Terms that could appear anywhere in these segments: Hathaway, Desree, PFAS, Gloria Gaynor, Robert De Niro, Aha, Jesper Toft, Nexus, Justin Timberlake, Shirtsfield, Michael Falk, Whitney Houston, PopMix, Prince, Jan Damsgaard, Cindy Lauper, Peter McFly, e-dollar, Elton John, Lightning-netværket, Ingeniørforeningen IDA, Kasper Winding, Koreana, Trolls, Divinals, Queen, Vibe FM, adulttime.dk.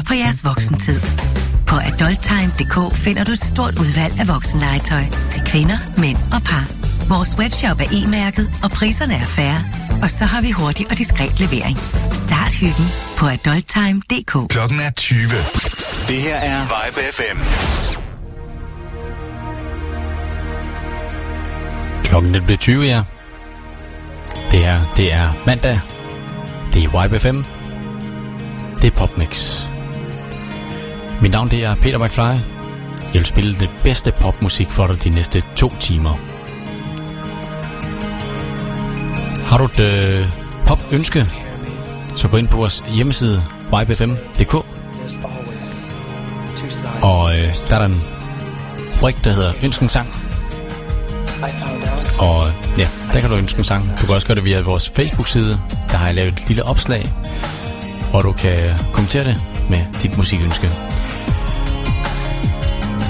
før på jeres voksentid. På adulttime.dk finder du et stort udvalg af voksenlegetøj til kvinder, mænd og par. Vores webshop er e-mærket, og priserne er fair. Og så har vi hurtig og diskret levering. Start hyggen på adulttime.dk. Klokken er 20. Det her er Vibe FM. Klokken er blevet 20, ja. Det er mandag. Det er Vibe FM. Det er PopMix. Mit navn det er Peter McFly. Jeg vil spille det bedste popmusik for dig de næste 2 timer. Har du et popønske, så gå ind på vores hjemmeside vibefm.dk. Og der er en rubrik, der hedder Ønsk en sang. Og ja, der kan du ønske en sang. Du kan også gøre det via vores Facebook-side. Der har jeg lavet et lille opslag, hvor du kan kommentere det med dit musikønske.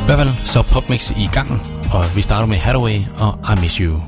I hvert fald så er PopMix i gang, og vi starter med Hathaway og I Miss You.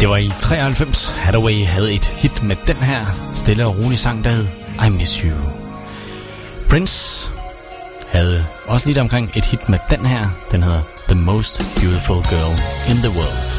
Det var i 93, Hathaway havde et hit med den her stille og rolig sang, der hed I Miss You. Prince havde også lige omkring et hit med den her, den hedder The Most Beautiful Girl in the World.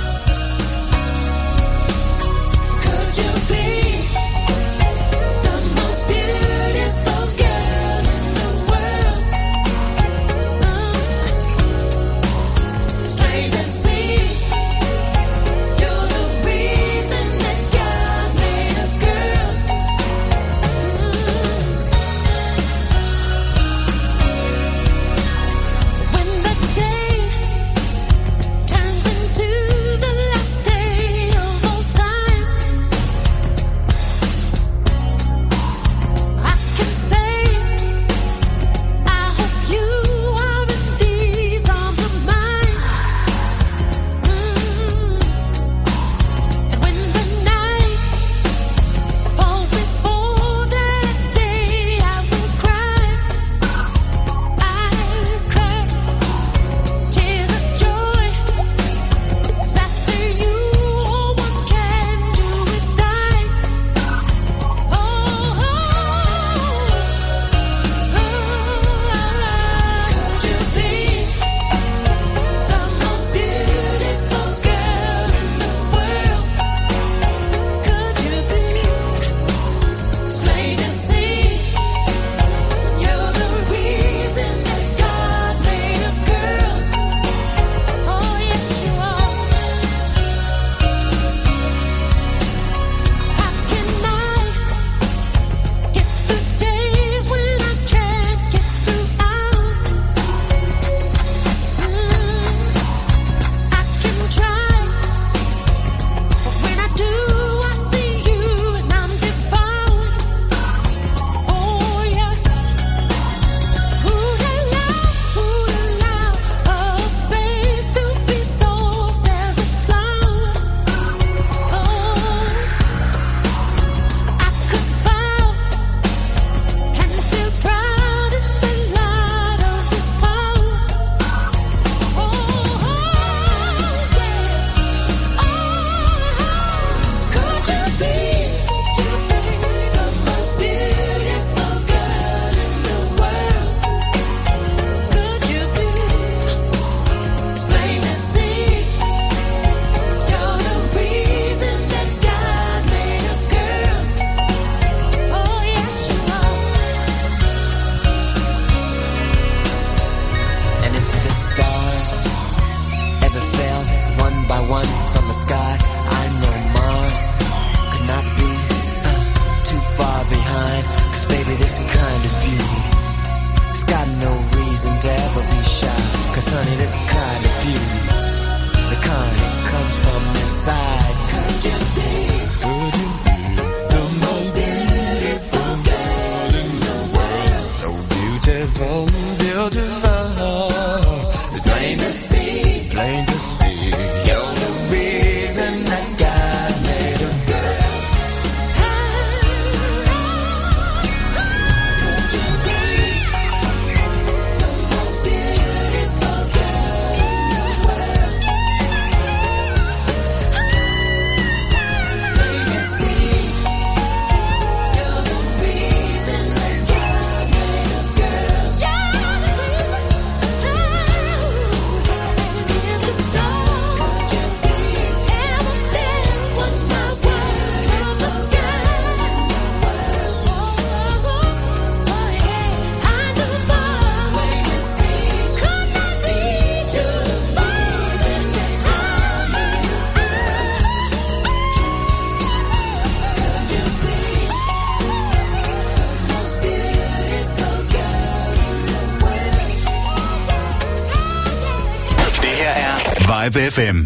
Vibe FM.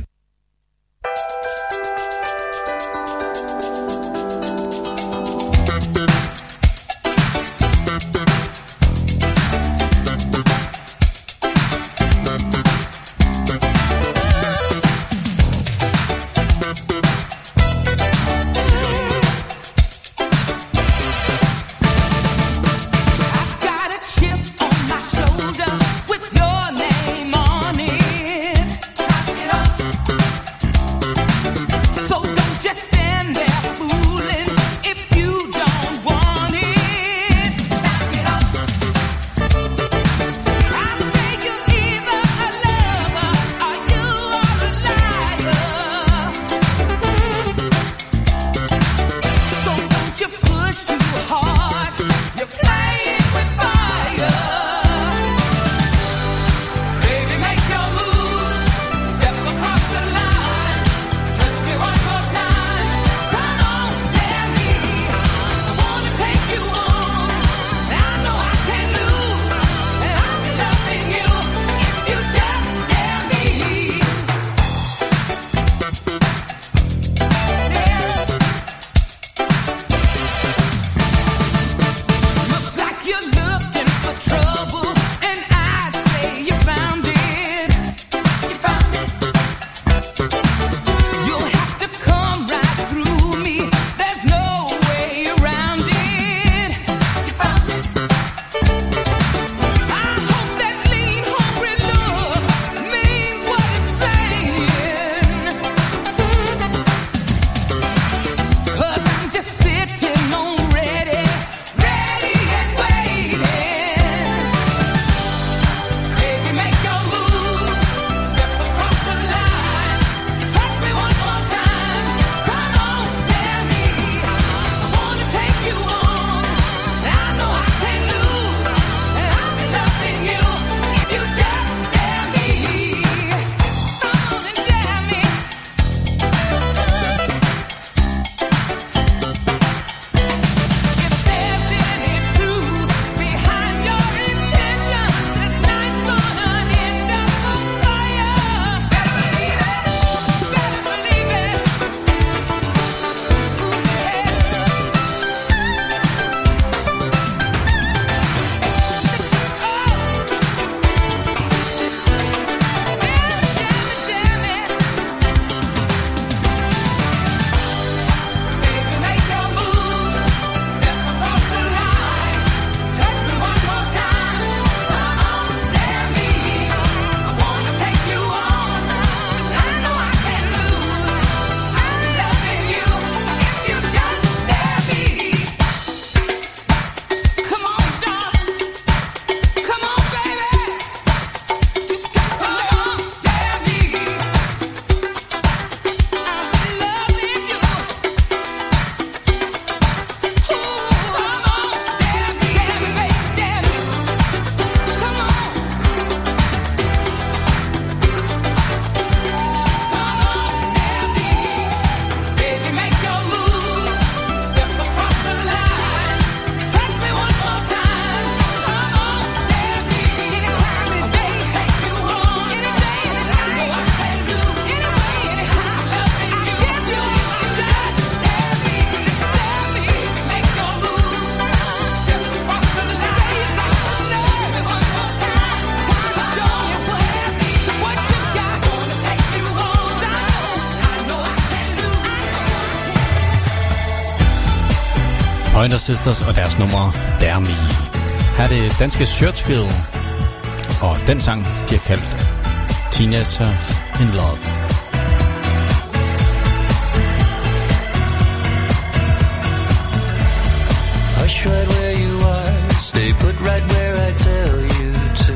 Pointer Sisters og deres nummer Der Me. Her er det danske Shirtsfield, og den sang, de har kaldt Teenagers in Love. Hush right where you are, stay put right where I tell you to.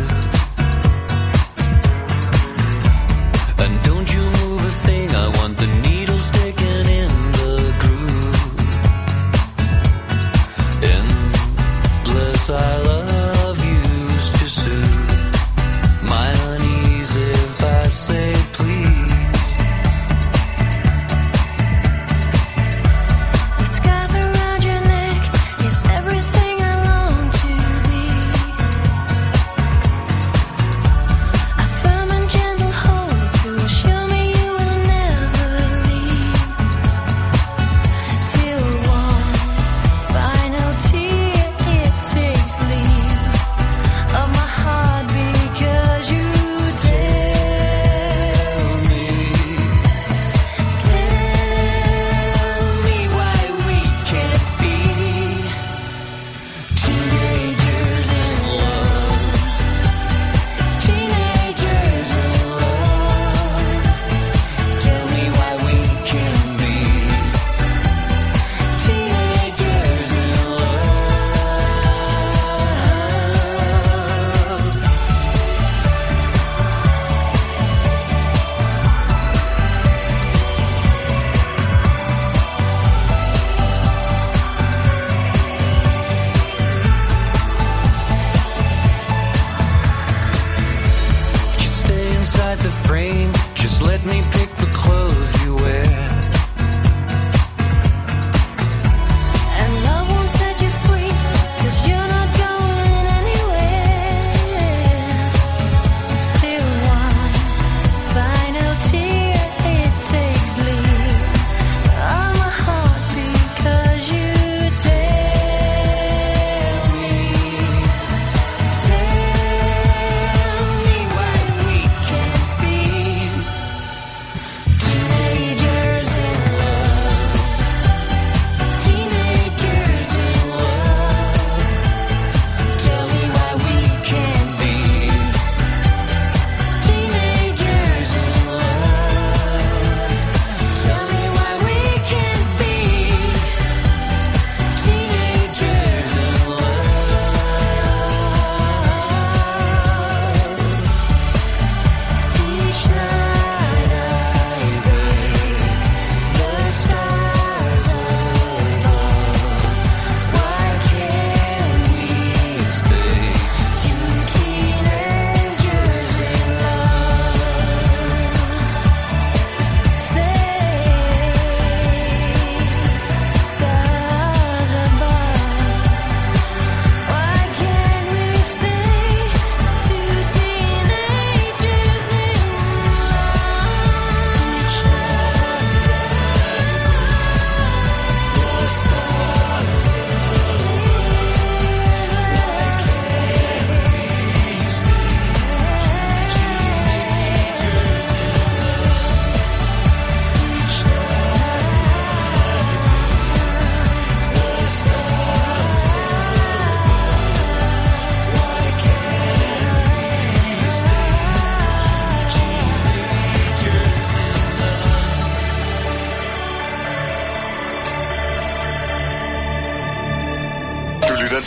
And don't you move a thing, I want the needle sticking in the groove. Endless I love used to soothe my unease if I say please.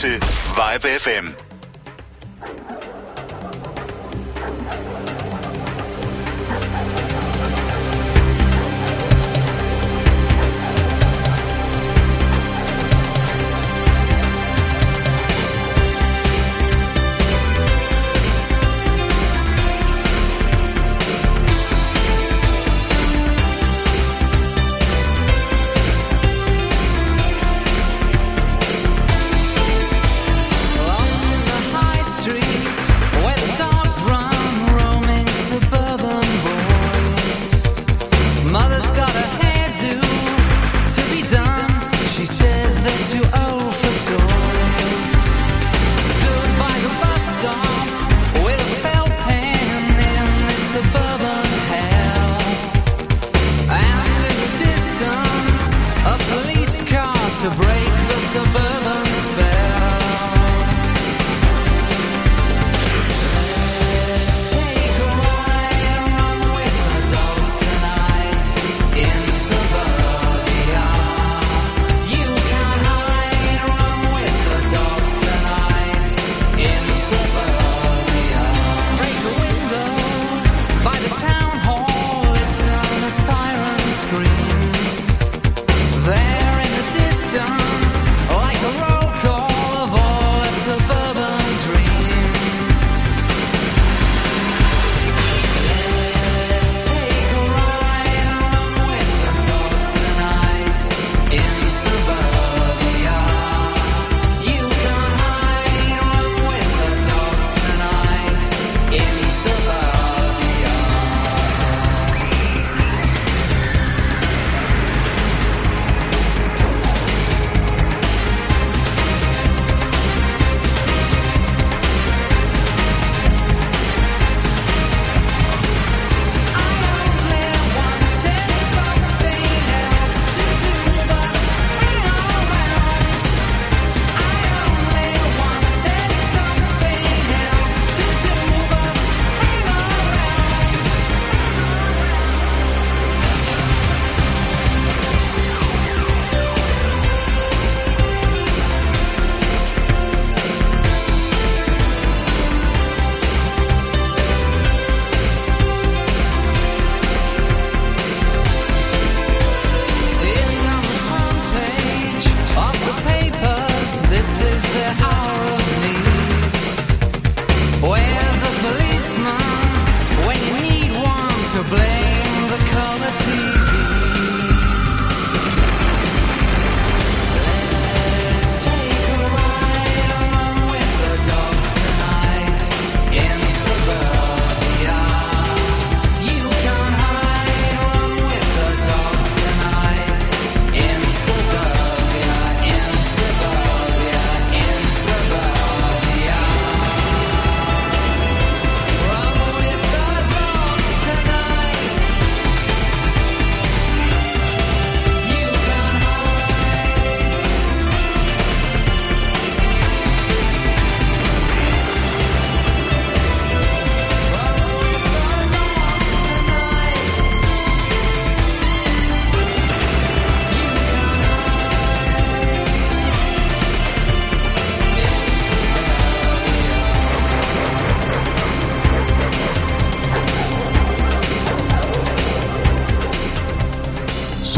Til Vibe FM.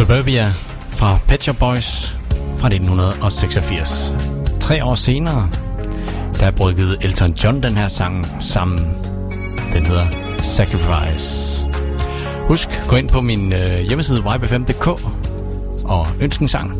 Suburbia fra Pet Shop Boys fra 1986. 3 år senere, der brugte Elton John den her sang sammen. Den hedder Sacrifice. Husk, gå ind på min hjemmeside vibefm.dk og ønsk en sang.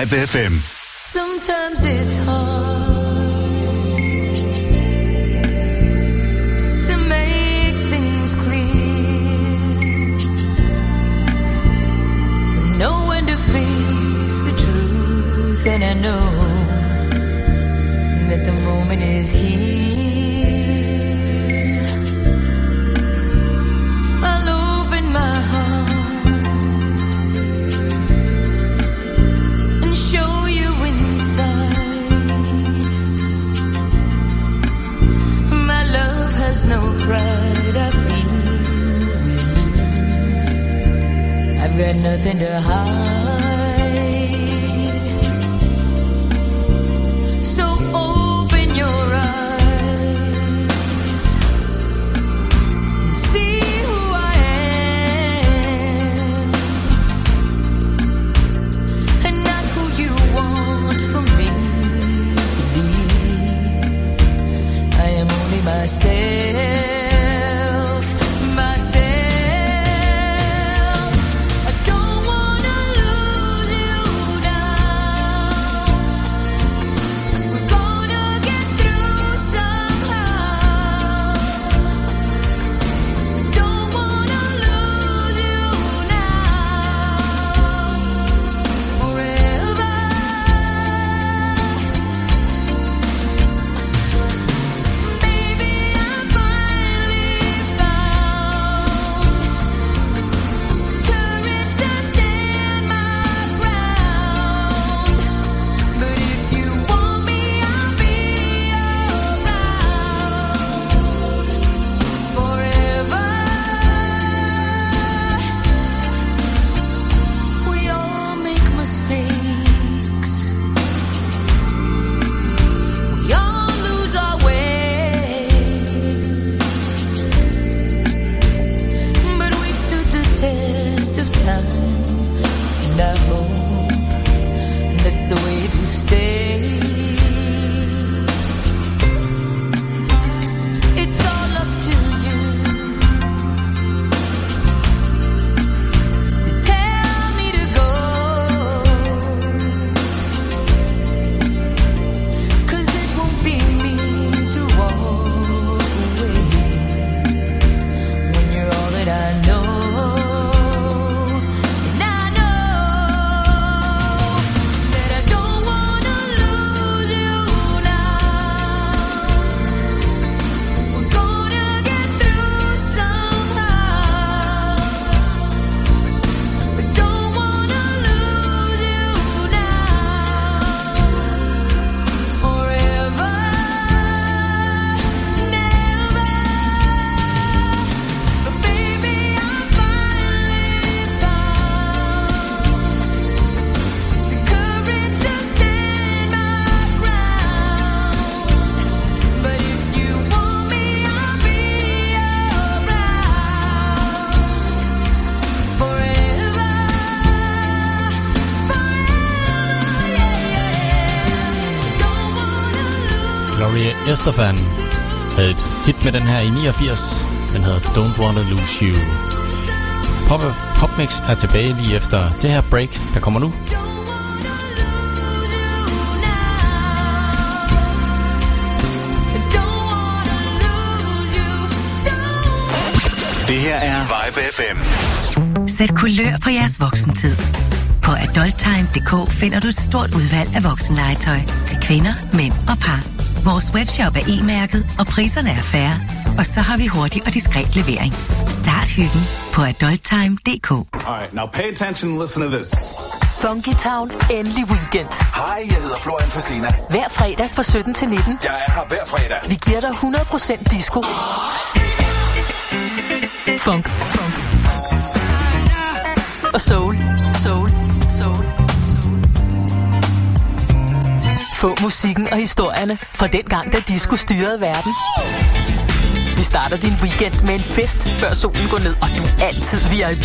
Vibe FM. Sometimes it's hard to make things clear. Know when to face the truth, and I know that the moment is here. I'll open my heart and show. No pride I feel. I've got nothing to hide. So open your eyes and see who I am, and not who you want from me to be. I am only myself. Stefan havde et hit med den her i 89. Den hedder Don't Wanna Lose You. PopMix er tilbage lige efter det her break, der kommer nu. Det her er Vibe FM. Sæt kulør på jeres voksentid. På adulttime.dk finder du et stort udvalg af voksenlegetøj til kvinder, mænd og par. Vores webshop er e-mærket, og priserne er fair. Og så har vi hurtig og diskret levering. Start hyggen på adulttime.dk. Alright, now pay attention and listen to this. Funky Town, endelig weekend. Hej, jeg hedder Florian Festina. Hver fredag fra 17 til 19. Jeg er her hver fredag. Vi giver dig 100% disco. Funk. Og soul. Få musikken og historierne fra den gang, da disco styrede verden. Vi starter din weekend med en fest, før solen går ned, og du er altid VIP.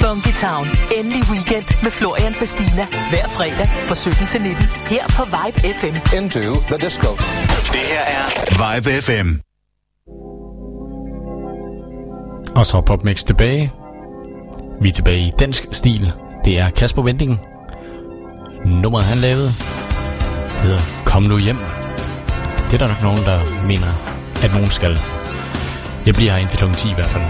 Funky Town. Endelig weekend med Florian Festina. Hver fredag fra 17 til 19. Her på Vibe FM. Into the disco. Det her er Vibe FM. Og så PopMix tilbage. Vi er tilbage i dansk stil. Det er Kasper Winding. Nummeret han lavede Det hedder Kom nu hjem. Det er der nok nogen, der mener, at nogen skal. Jeg bliver her indtil kl. 10 i hvert fald.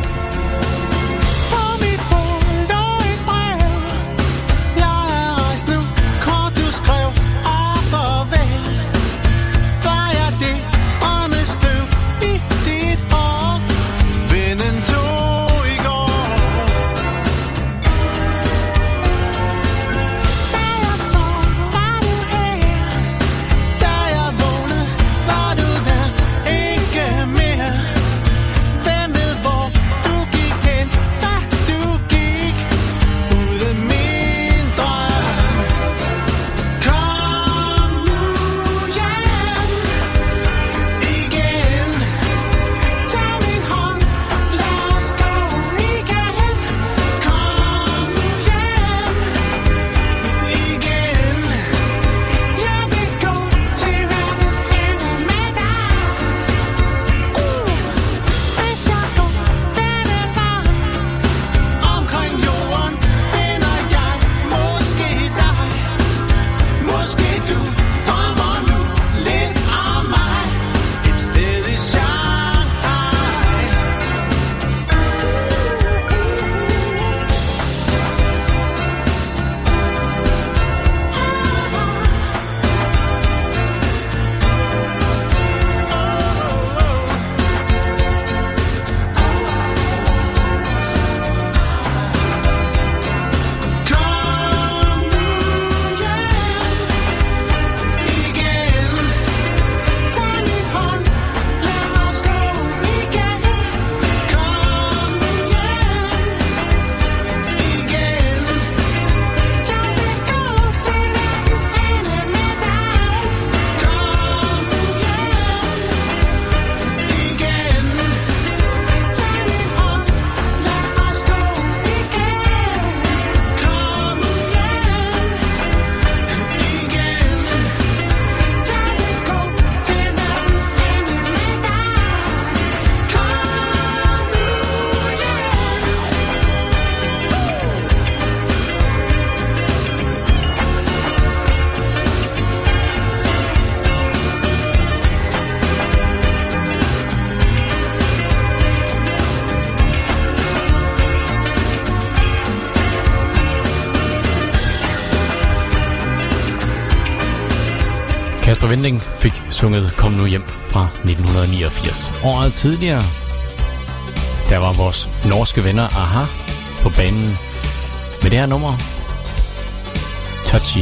Kasper Winding fik sunget Kom nu hjem fra 1989. Året tidligere, der var vores norske venner Aha på banen med det her nummer, Touchy.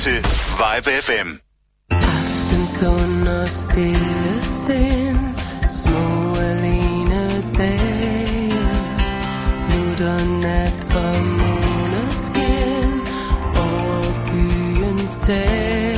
til Vibe FM. Aftenstunden og stille sind, små alene dage, lutter nat og måneskin over byens tage.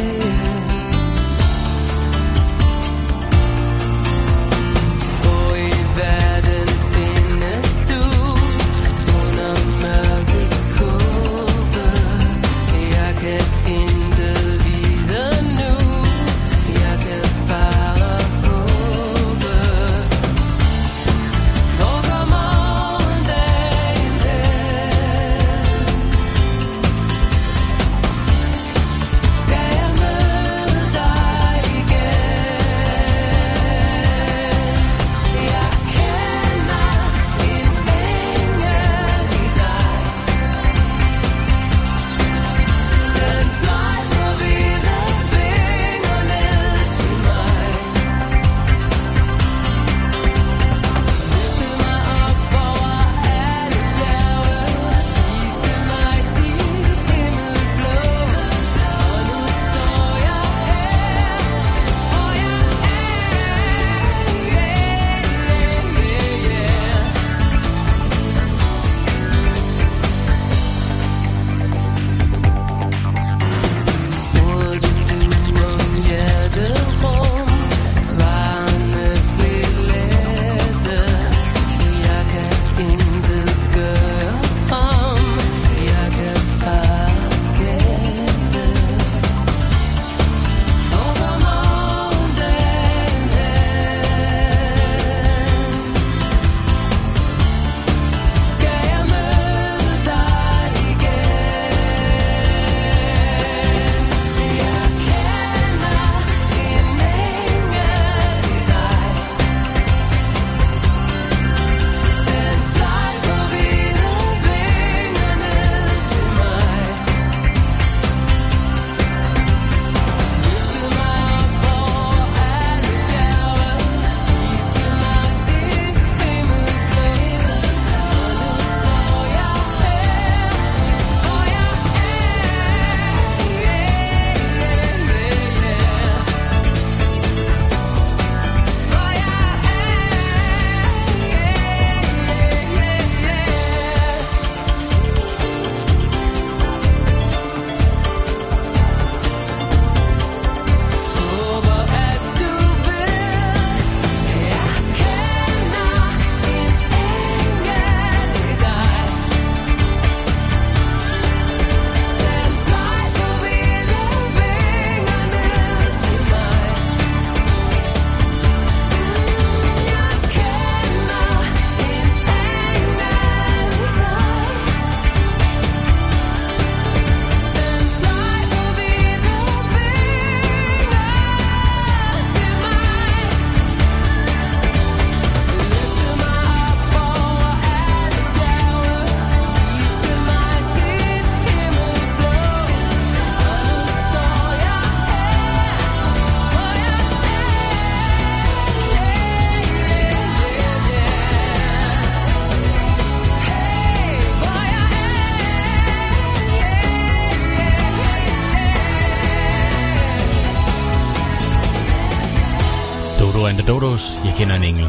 Jeg kender en engel.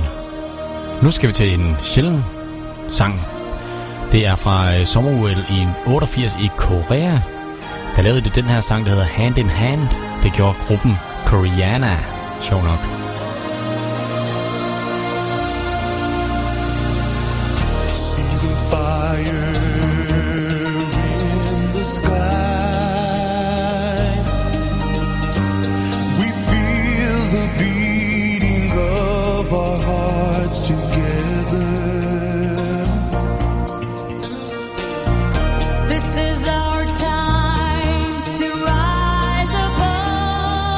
Nu skal vi til en sjælden sang. Det er fra sommer-OL i 88 i Korea. Der lavede det den her sang, der hedder Hand in Hand. Det gjorde gruppen Koreana. Sjov nok. See the fire in the sky. We feel the beat of our hearts together. This is our time to rise above.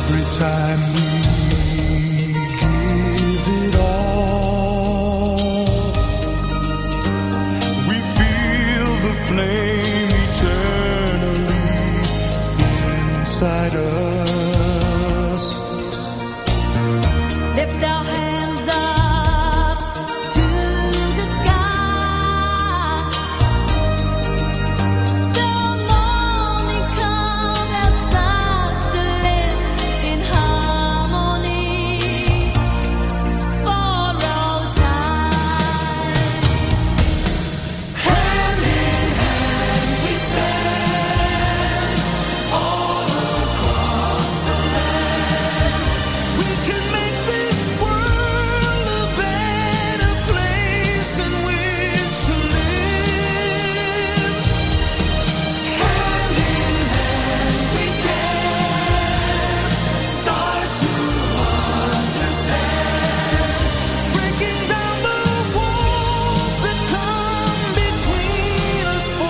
every time we give it all. We feel the flame eternally inside us. Lift our hands up to the sky. The morning comes, helps us to live in harmony for all time. Hand in hand we stand, all across the land. We can make this world a better place in which to live. Hand in hand we can start to understand, breaking down the walls that come between us for all time. Hand in hand we stand, all across the land. We can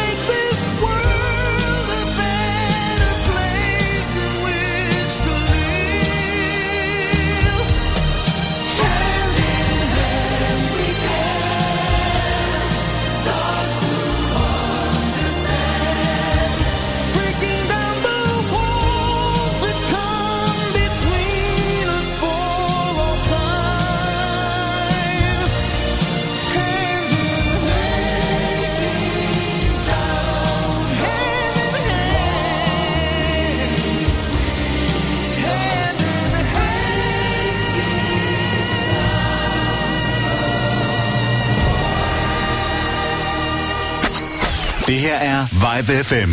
make this world a better place in which to live. Hand in hand we can start to understand, breaking down the walls that come between us for all time. Hand in hand, hand in hand. Det her er Vibe FM.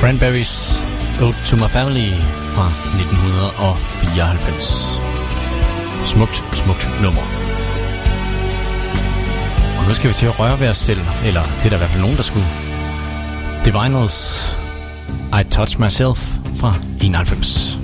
Cranberries, Ode to My Family fra 1994. Smukt, smukt nummer. Og nu skal vi til at røre ved os selv, eller det er der i hvert fald nogen, der skulle. Divinals, I Touch Myself fra 91.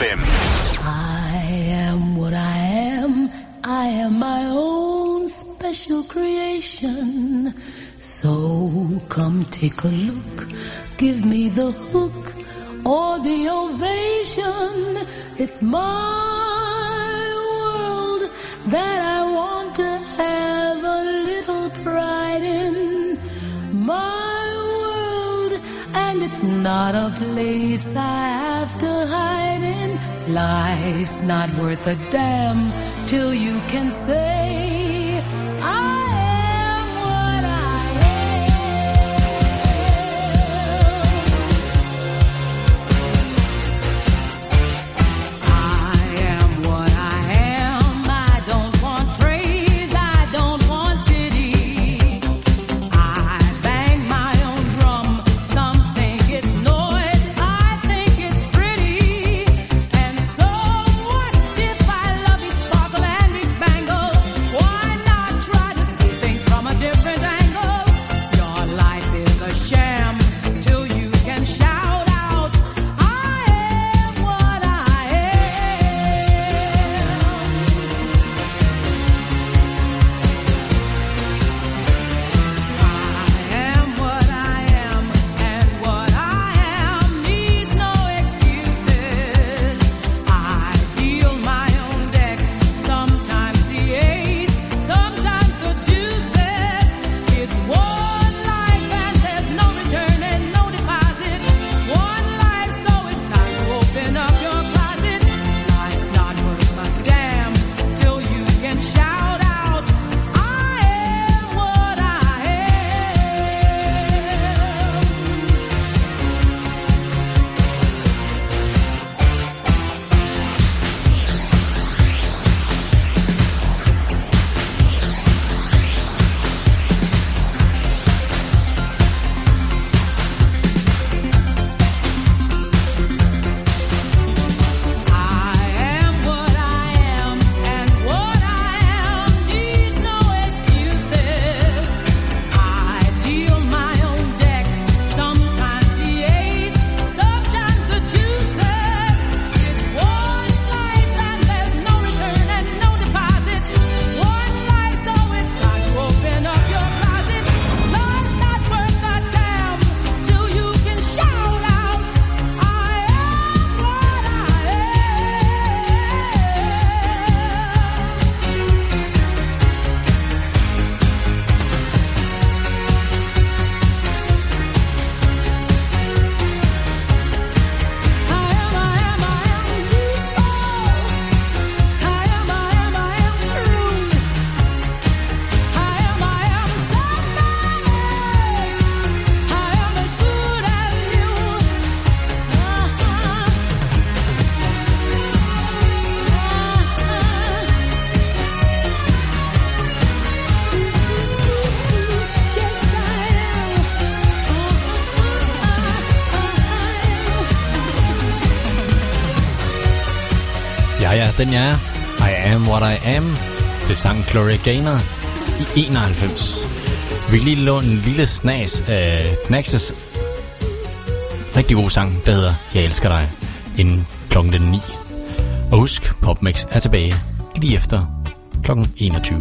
FM. I am what I am. I am my own special creation. So come take a look. Give me the hook or the ovation. It's my world that I want to have a little pride in. My world, and it's not a place I have to hide. Life's not worth a damn till you can say I am what I am. I am what I am. I don't want praise. I don't want pity. I bang my own drum. Some think it's noise. I think it's pretty. So what if I love you, sparkle and be bangled? Why Ja, den jeg er. I am what I am. Det er sang Gloria Gaynor i 91. Vi kan lige låne en lille snas af Nexus. Rigtig god sang, der hedder Jeg elsker dig, inden klokken 9. Og husk, PopMix er tilbage lige efter klokken 21.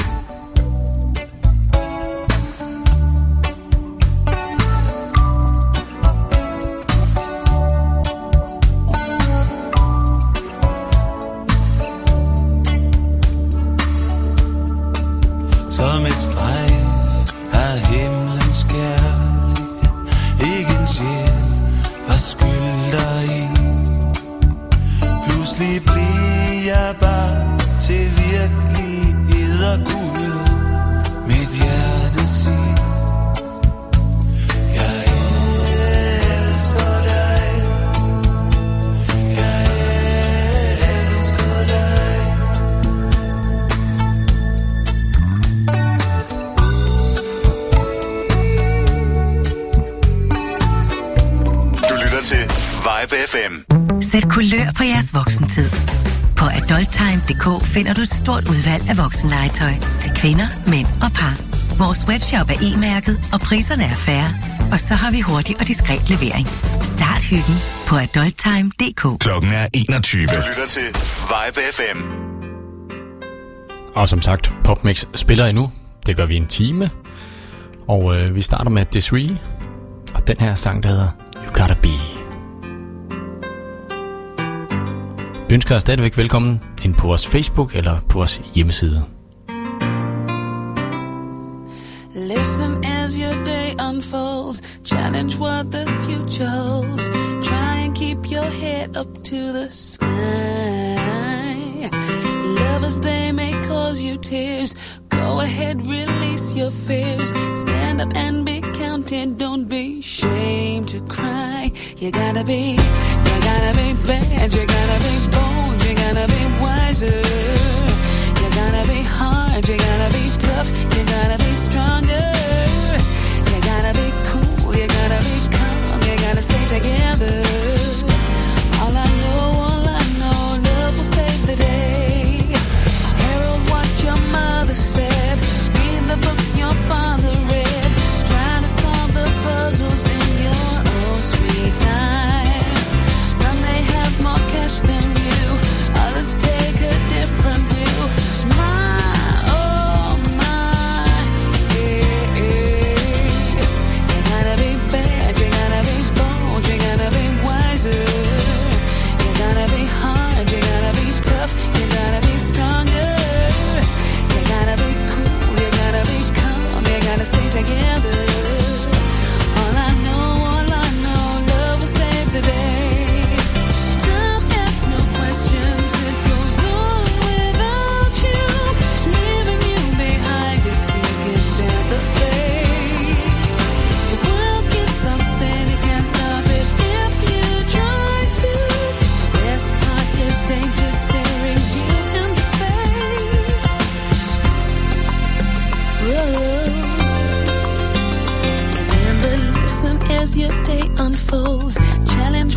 Sæt kulør på jeres voksentid. På adulttime.dk finder du et stort udvalg af voksenlegetøj til kvinder, mænd og par. Vores webshop er e-mærket, og priserne er fair. Og så har vi hurtig og diskret levering. Start hyggen på adulttime.dk. Klokken er 21. Du lytter til Vibe FM. Og som sagt, PopMix spiller endnu. Det gør vi en time. Og vi starter med Desree. Og den her sang, der hedder You Gotta Be. Vi ønsker dig stadigvæk velkommen ind på vores Facebook eller på vores hjemmeside. Listen as your day unfolds. Challenge what the future holds. Try and keep your head up to the sky. Lovers, they may cause you tears. Go ahead, release your fears. Stand up and be counted. Don't be ashamed to cry. You gotta be bad. You gotta be bold. You gotta be wiser. You gotta be hard. You gotta be tough. You gotta be stronger. You gotta be cool. You gotta be calm. You gotta stay together. All I know, love will save the day. Herald what your mother said. Read the books your father read. Try to solve the puzzles in your own sweet time. More cash than you. Others take a different view. You gotta be bad. You gotta be bold. You gotta be wiser. You gotta be hard. You gotta be tough. You gotta be stronger. You gotta be cool. You gotta be calm. You gotta stay together. All I know, love will save the day. As your day unfolds, challenge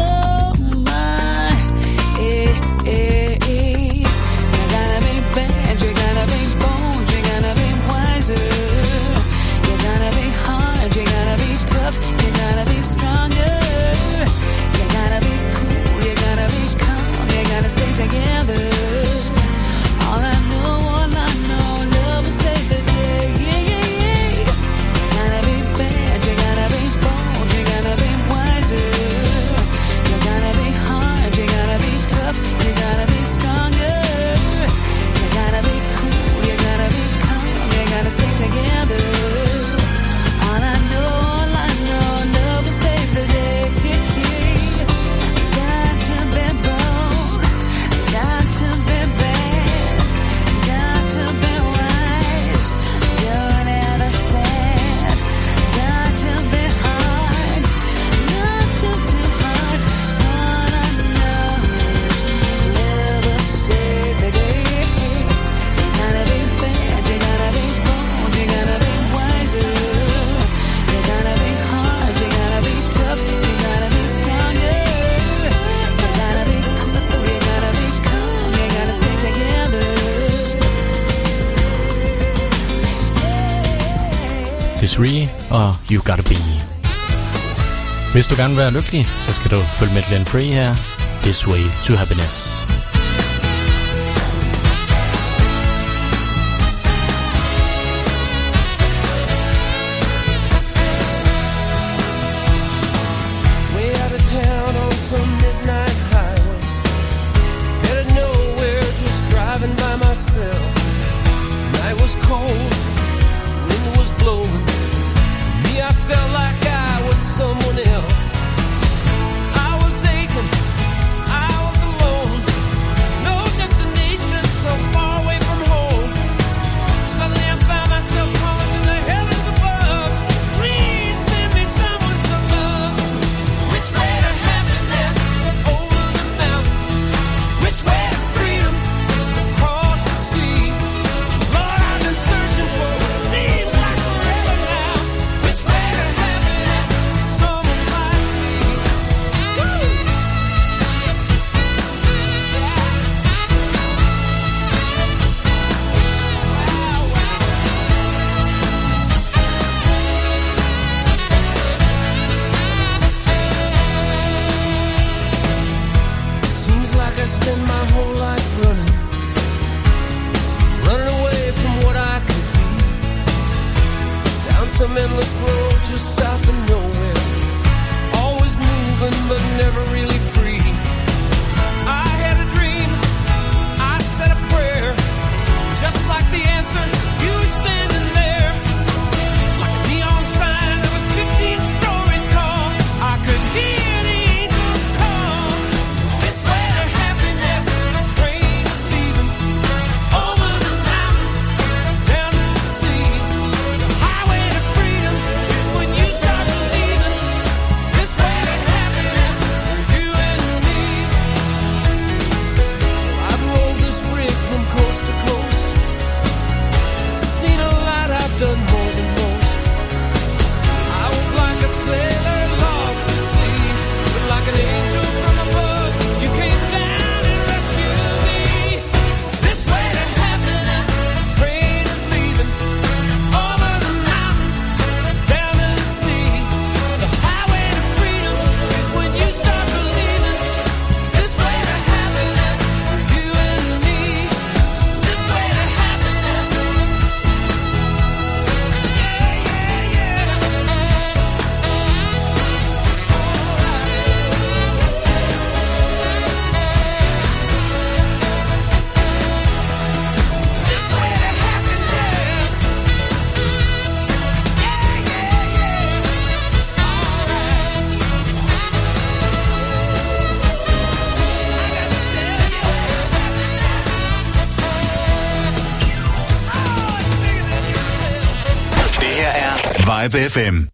oh my, eh, eh, eh. You gotta be bad, you gotta be bold, you gotta be wiser. You gotta be hard, you gotta be tough, you gotta be stronger. You gotta be cool, you gotta be calm, you gotta stay together. All I know, love will save the day. You gotta be bad, you gotta be bold, you gotta be wiser. Desree og You Gotta Be. Hvis du gerne vil være lykkelig, så skal du følge med Glenn Frey her. This Way to Happiness. Vibe FM.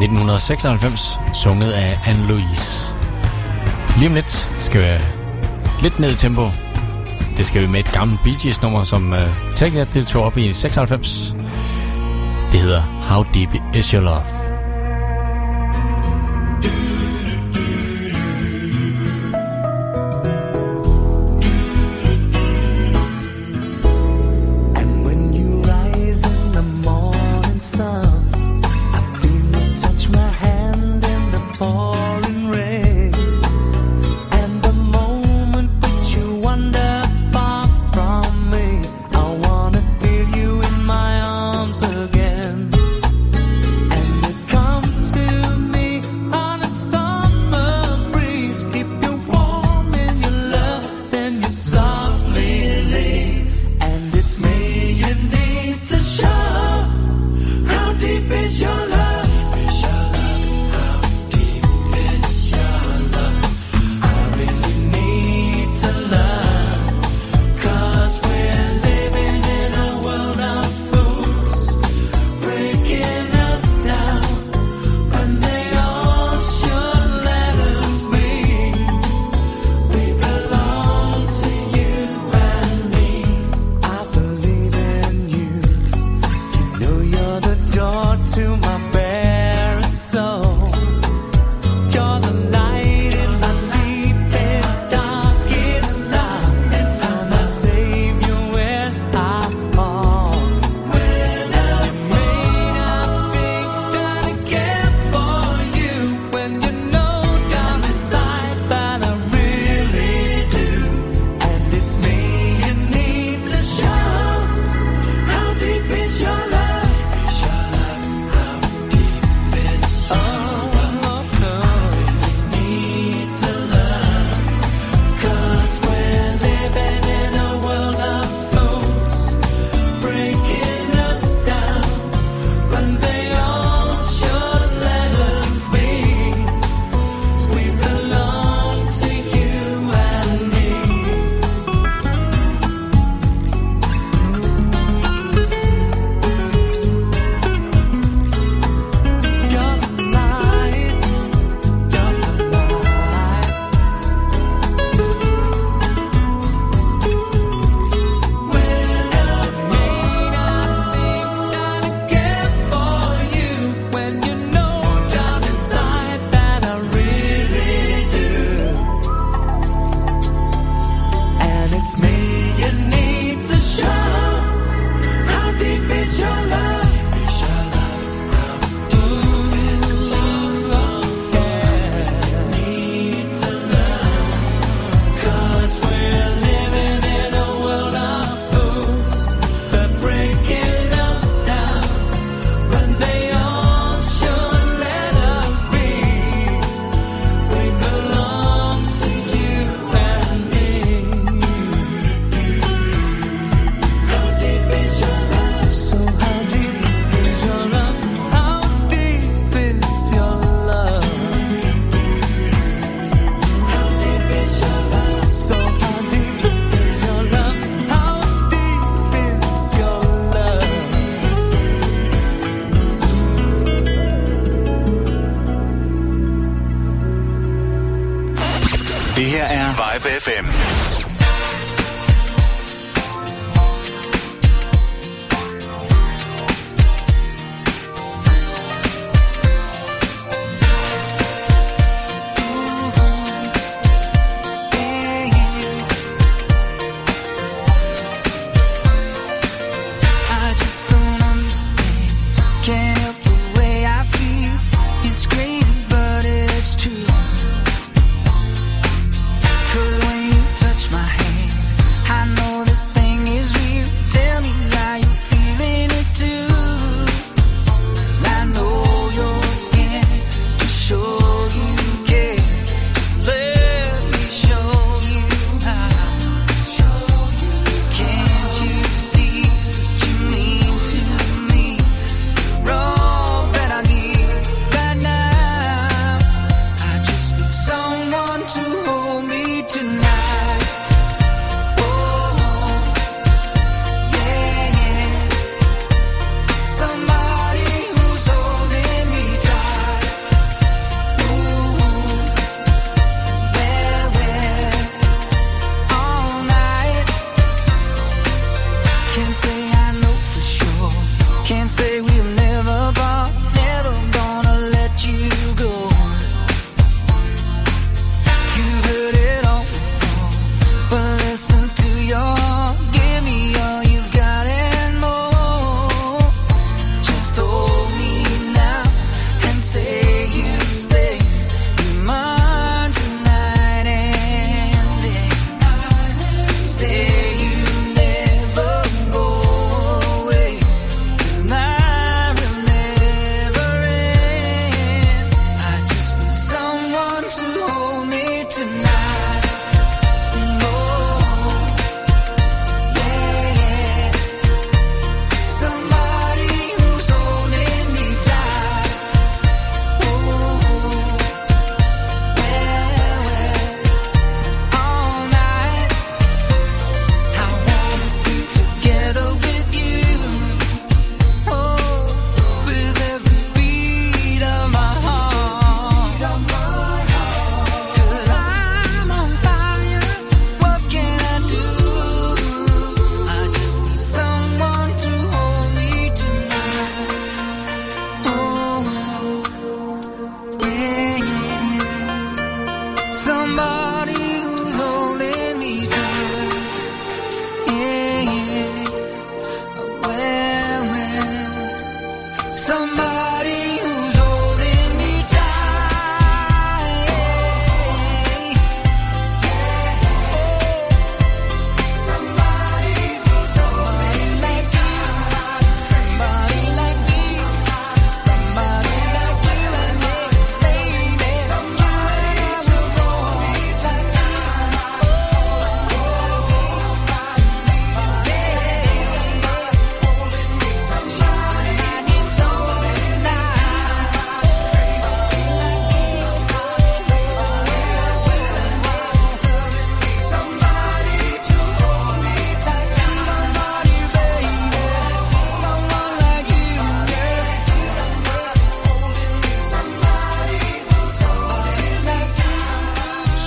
1996, sunget af Anne Louise. Lige om lidt skal vi lidt ned i tempo. Det skal vi med et gammelt Bee Gees nummer, som Take That tog op i 96. Det hedder How Deep Is Your Love. FM. Touch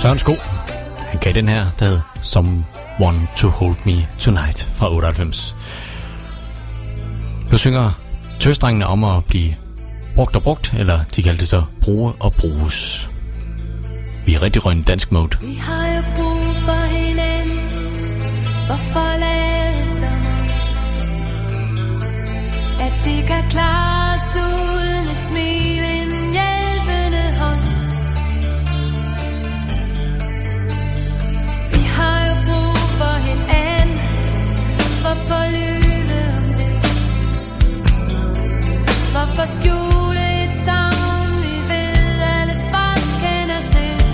Sørens sko. Han gav den her, der hed Someone to Hold Me Tonight fra 98. Nu synger tøsdrengene om at blive brugt og brugt, eller de kaldte det så bruge og bruges. Vi er rigtig røgne dansk mode. Vi har jo brug for hinanden. Hvorfor lade sig? At vi kan klare os uden et smil, en hjælpende hånd. Hvorfor lyve om det? Hvorfor skjule et savn, vi ved, alle folk kender til?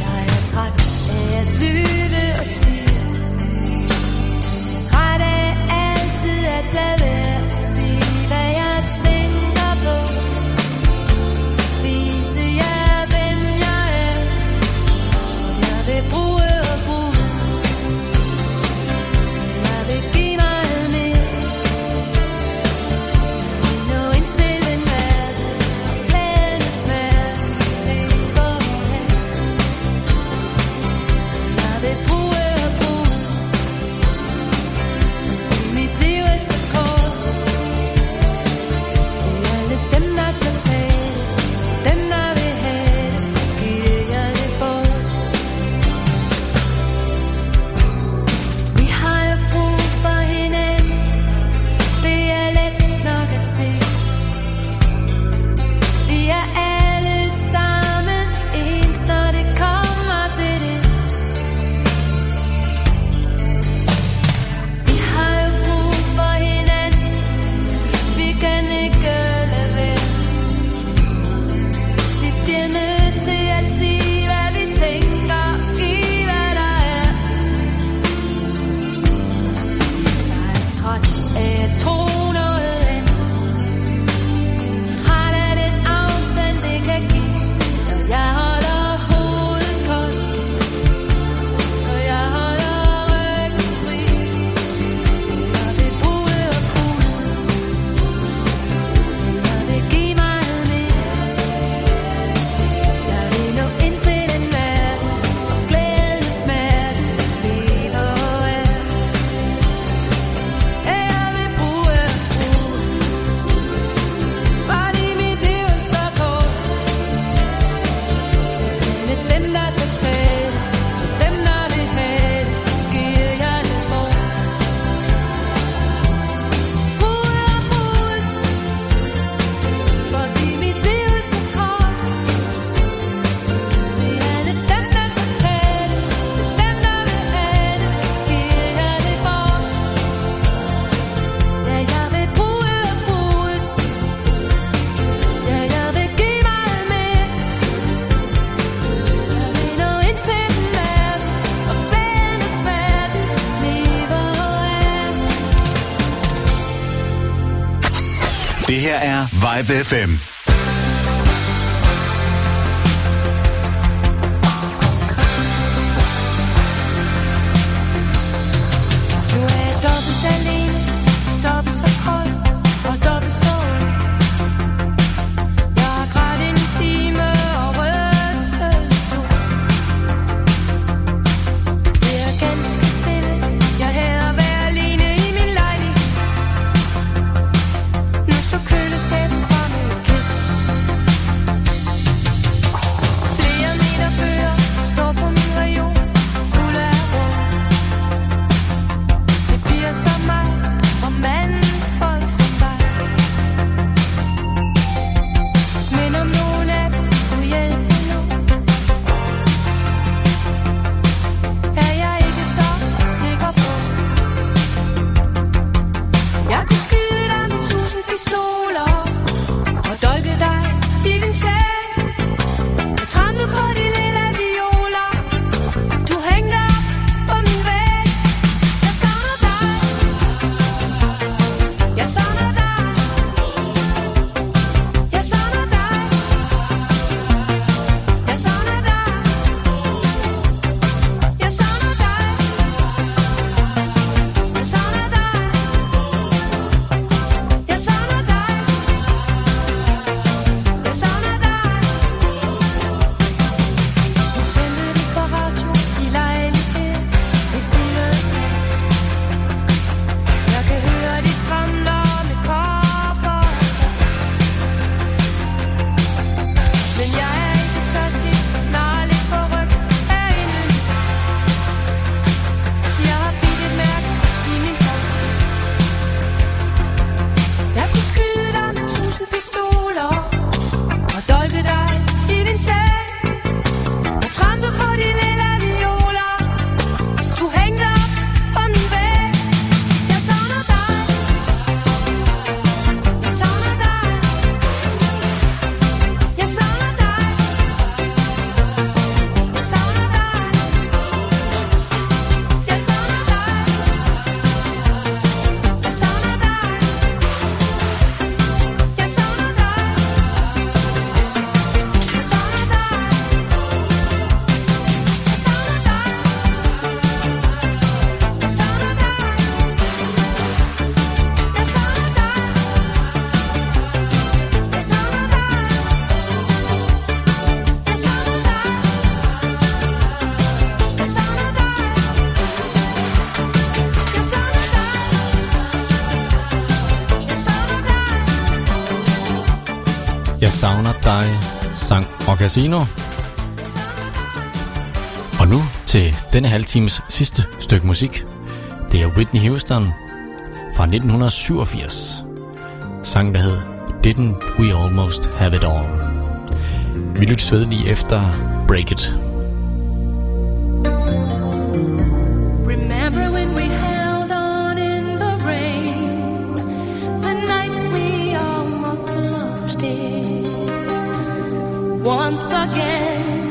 Jeg er træt af at lyve og tige. her er Vibe FM. Jeg savner dig, sang og casino. Og nu til denne halvtimes sidste stykke musik. Det er Whitney Houston fra 1987. Sangen der hed Didn't We Almost Have It All. Vi lyttes ved lige efter Break It. Give me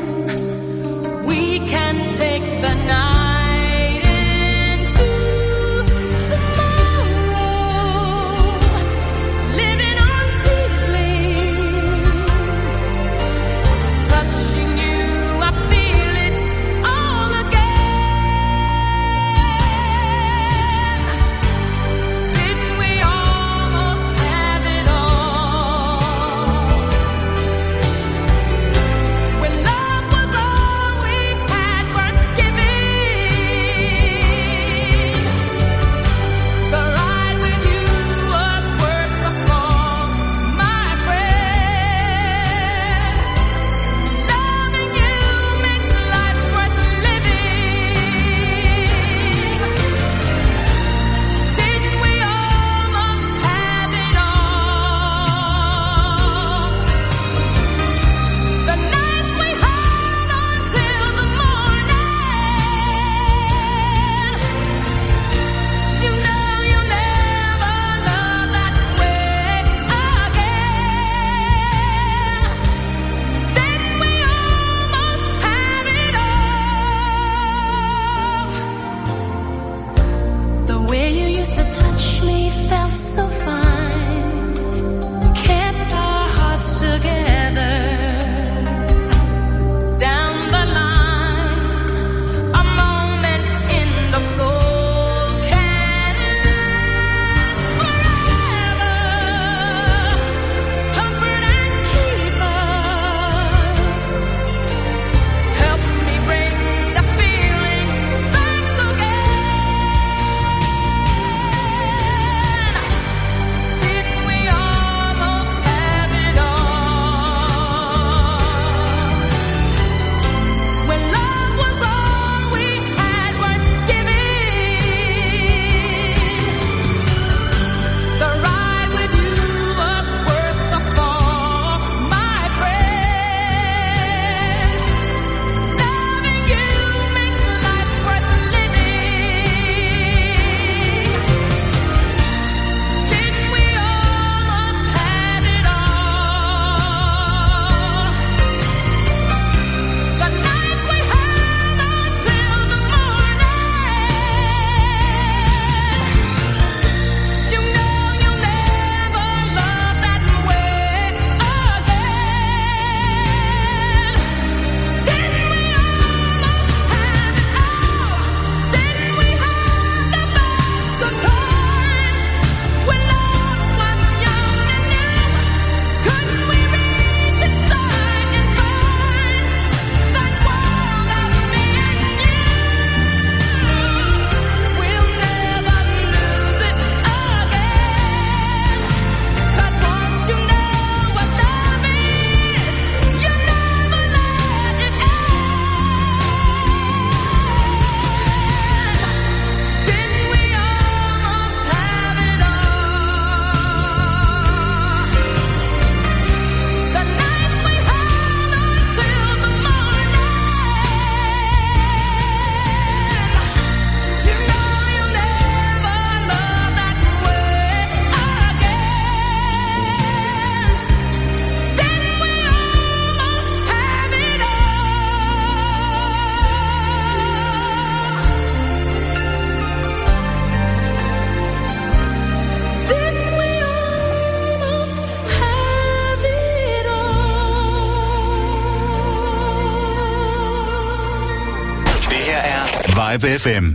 Vibe FM.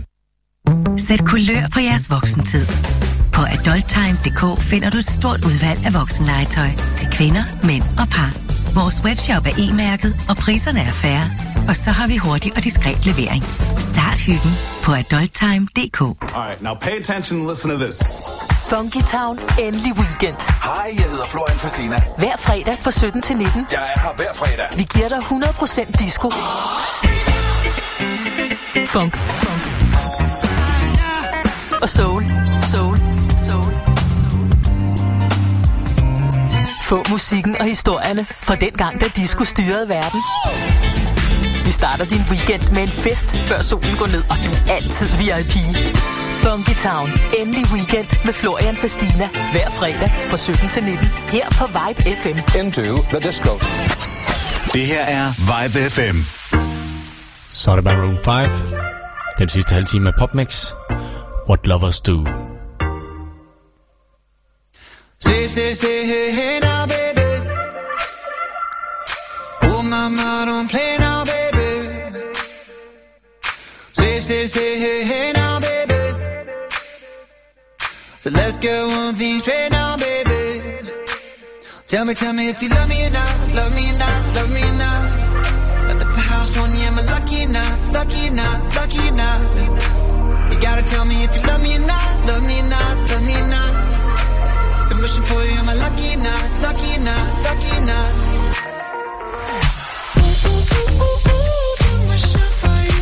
Sæt kulør på jeres voksentid. På adulttime.dk finder du et stort udvalg af voksenlegetøj til kvinder, mænd og par. Vores webshop er e-mærket, og priserne er fair. Og så har vi hurtig og diskret levering. Start hyggen på adulttime.dk. Alright, now pay attention and listen to this. Funky Town, endelig weekend. Hej, jeg hedder Florian Festina. Hver fredag fra 17 til 19. Jeg er her hver fredag. Vi giver dig 100% disco. Funk. Og soul. Få musikken og historierne fra den gang, da disco styrede verden. Vi starter din weekend med en fest, før solen går ned, og du er altid VIP. Funky Town. Endelig weekend med Florian Festina. Hver fredag fra 17 til 19. Her på Vibe FM. Into the disco. Det her er Vibe FM. Så er det bare Room 5. Den sidste halve time af PopMix. What lovers do. Say, hey, now, baby. Oh, mama, don't play now, baby. Say, hey, now, baby. So let's get one thing straight now, baby. Tell me if you love me or not, love me or not. At the house on you, am I lucky or not? You gotta tell me if you love me or not. Been wishing for you, am I lucky or not? Ooh, been wishing for you.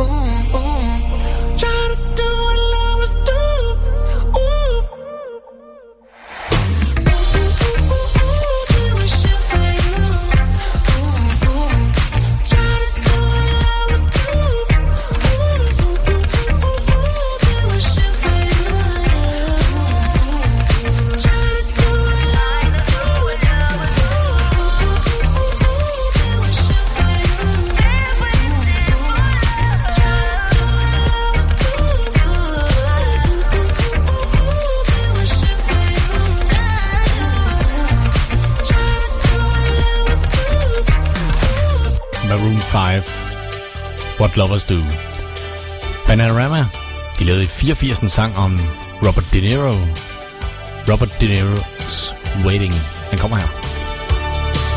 Ooh. Try to do what lovers do. Ooh, been wishing for you. Ooh. Try to do what lovers do. Ooh. Say, hey. Lovers do. Bananarama, de lavede i 84 en sang om Robert De Niro. Robert De Niro's Waiting. Den kommer her. Feel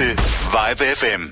til Vibe FM.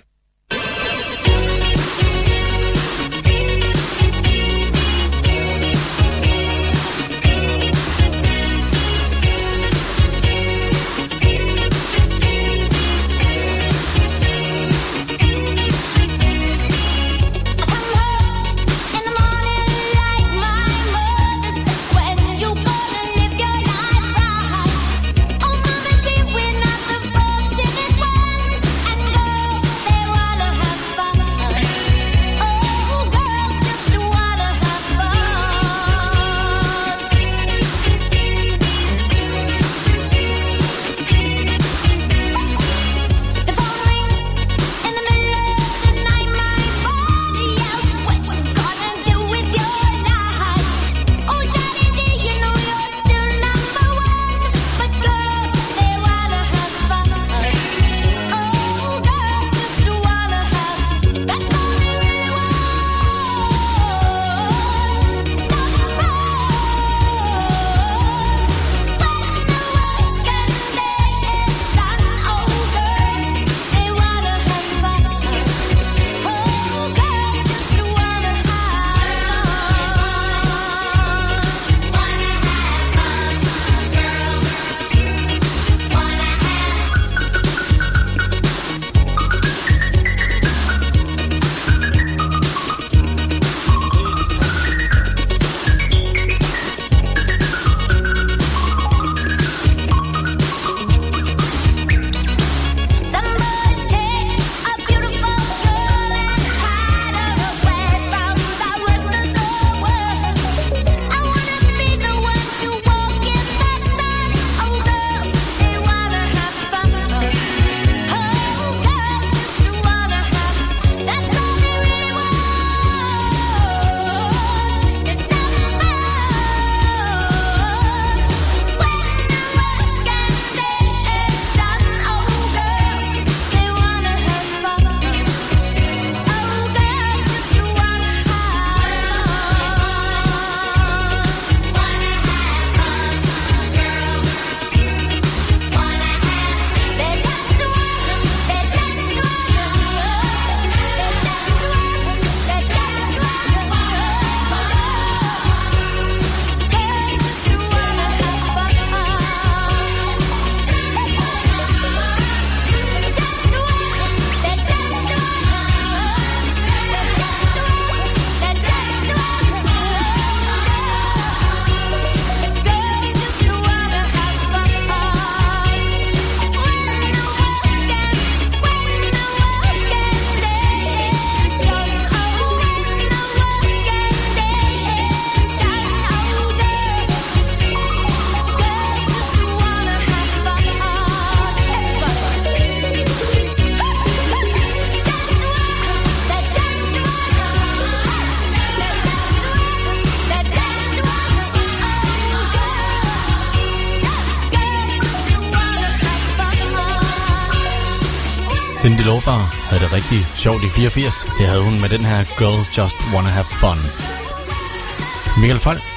Cindy Lauper havde det rigtig sjovt i 84. Det havde hun med den her Girl Just Wanna Have Fun.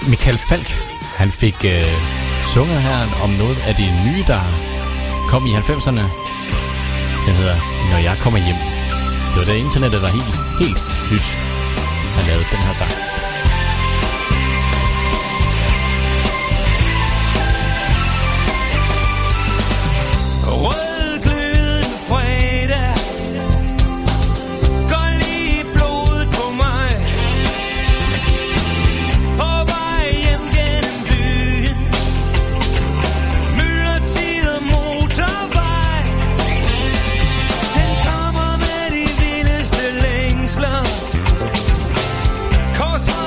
Michael Falk, han fik sunget her om noget af de nye, der kom i 90'erne. Den hedder Når Jeg Kommer Hjem. Det var da internettet var helt nyt, han lavede den her sang. Cause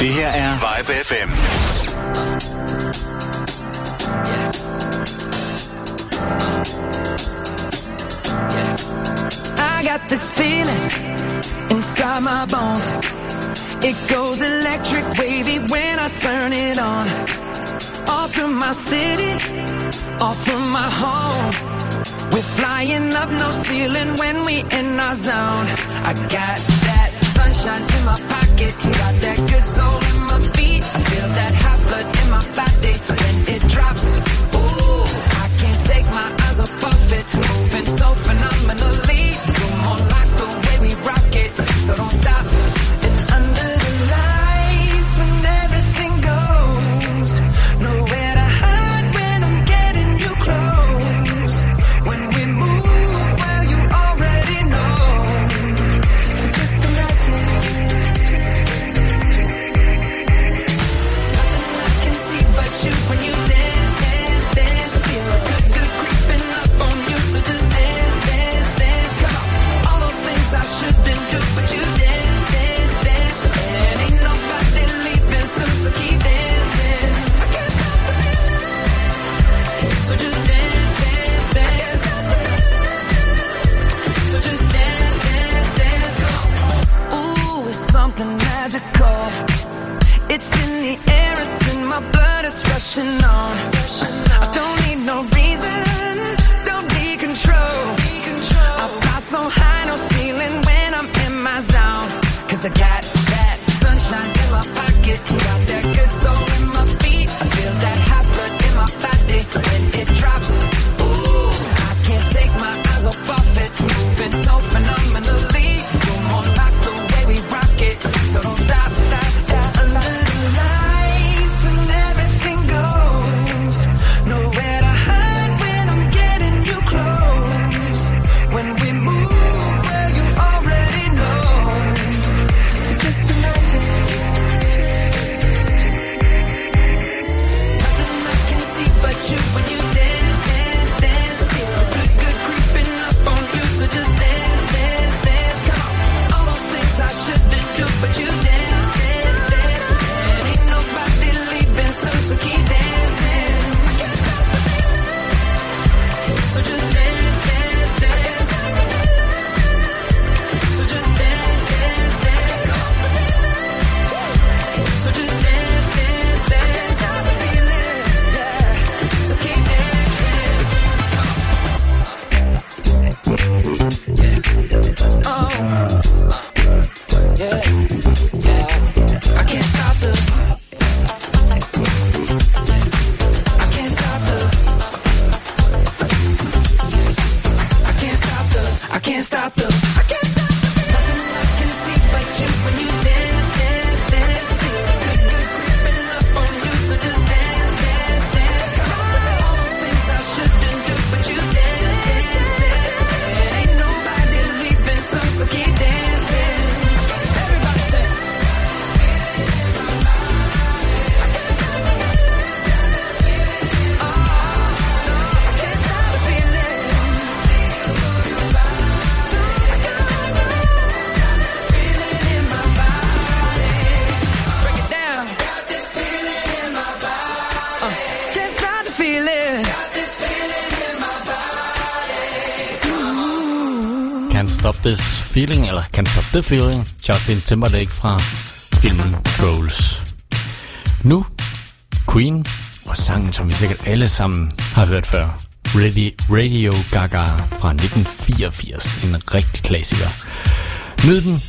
Det her er Vibe FM. I got this feeling inside my bones. It goes electric wavy when I turn it on. Off from my city, off from my home. We're flying up, no ceiling when we in our zone. I got that sunshine in my pocket, got that good soul in my feet. I feel that hot blood in my body when it drops. Ooh, I can't take my eyes off of it, moving so phenomenally. You're more like the way we rock it, so don't stop. And under the lights when everything goes nowhere. It's in the air, it's in my blood, it's rushing on. I don't need no reason, don't need control. I fly so high, no ceiling when I'm in my zone. Cause I got that sunshine in my pocket, got that good soul in my feet. I feel that hot blood in my body when it drops. Ooh, I can't take my eyes off of it, moving so phenomenally. You're more like the way we rock it, so don't stop that. Feeling, eller Can't Stop The Feeling, Justin Timberlake fra filmen Trolls. Nu Queen og sangen, som vi sikkert alle sammen har hørt før, Radio Gaga fra 1984, en rigtig klassiker. Nyd den.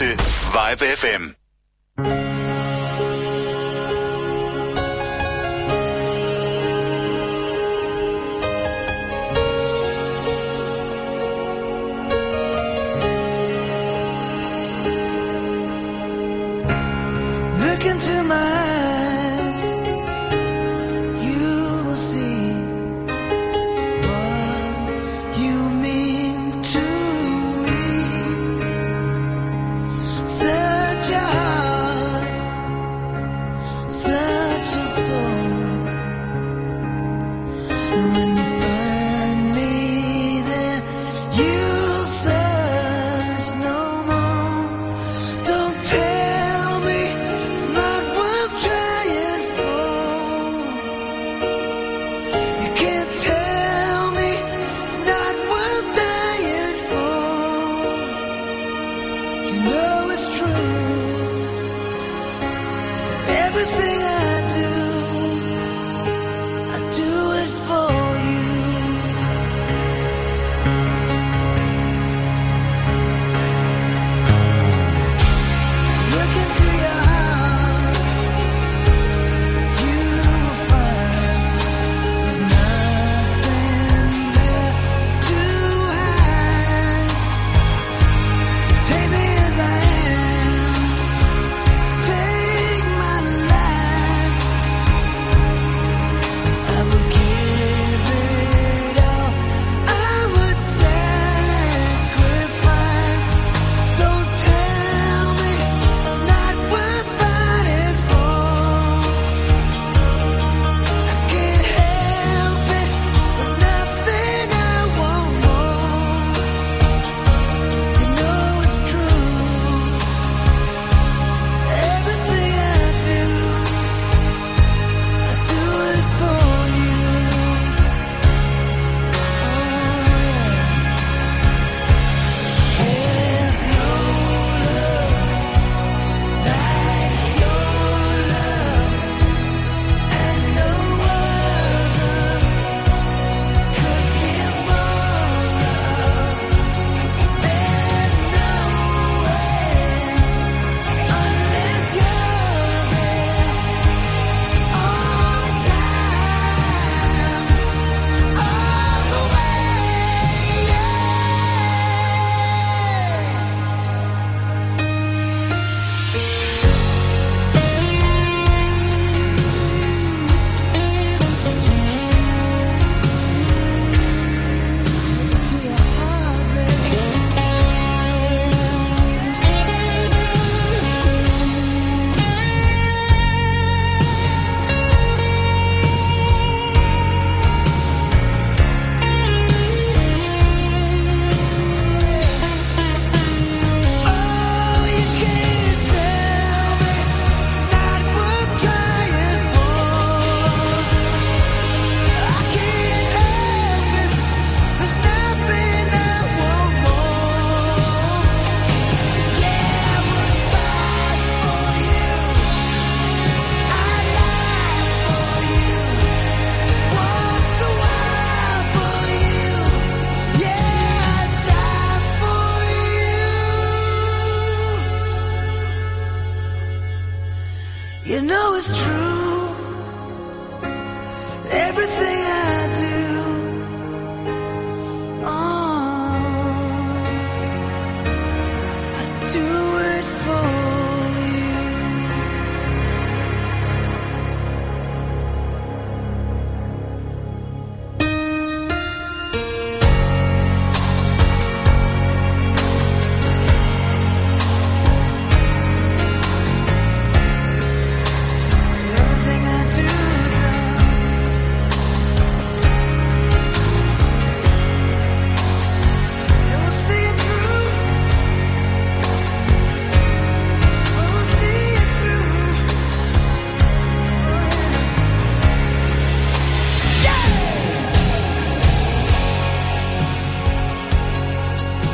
til Vibe FM.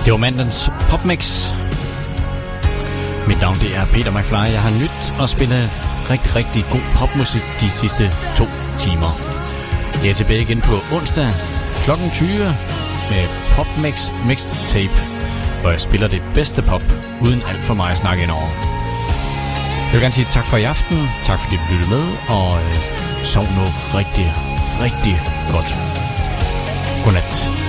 Det var mandagens PopMix. Mit navn det er Peter McFly. Jeg har nydt at spille rigtig, rigtig god popmusik de sidste 2 timer. Jeg er tilbage igen på onsdag kl. 20 med PopMix Mixtape, hvor jeg spiller det bedste pop, uden alt for meget snak indover. Jeg vil gerne sige tak for i aften, tak fordi du lyttede med, og sov nu rigtig, rigtig godt. Godnat.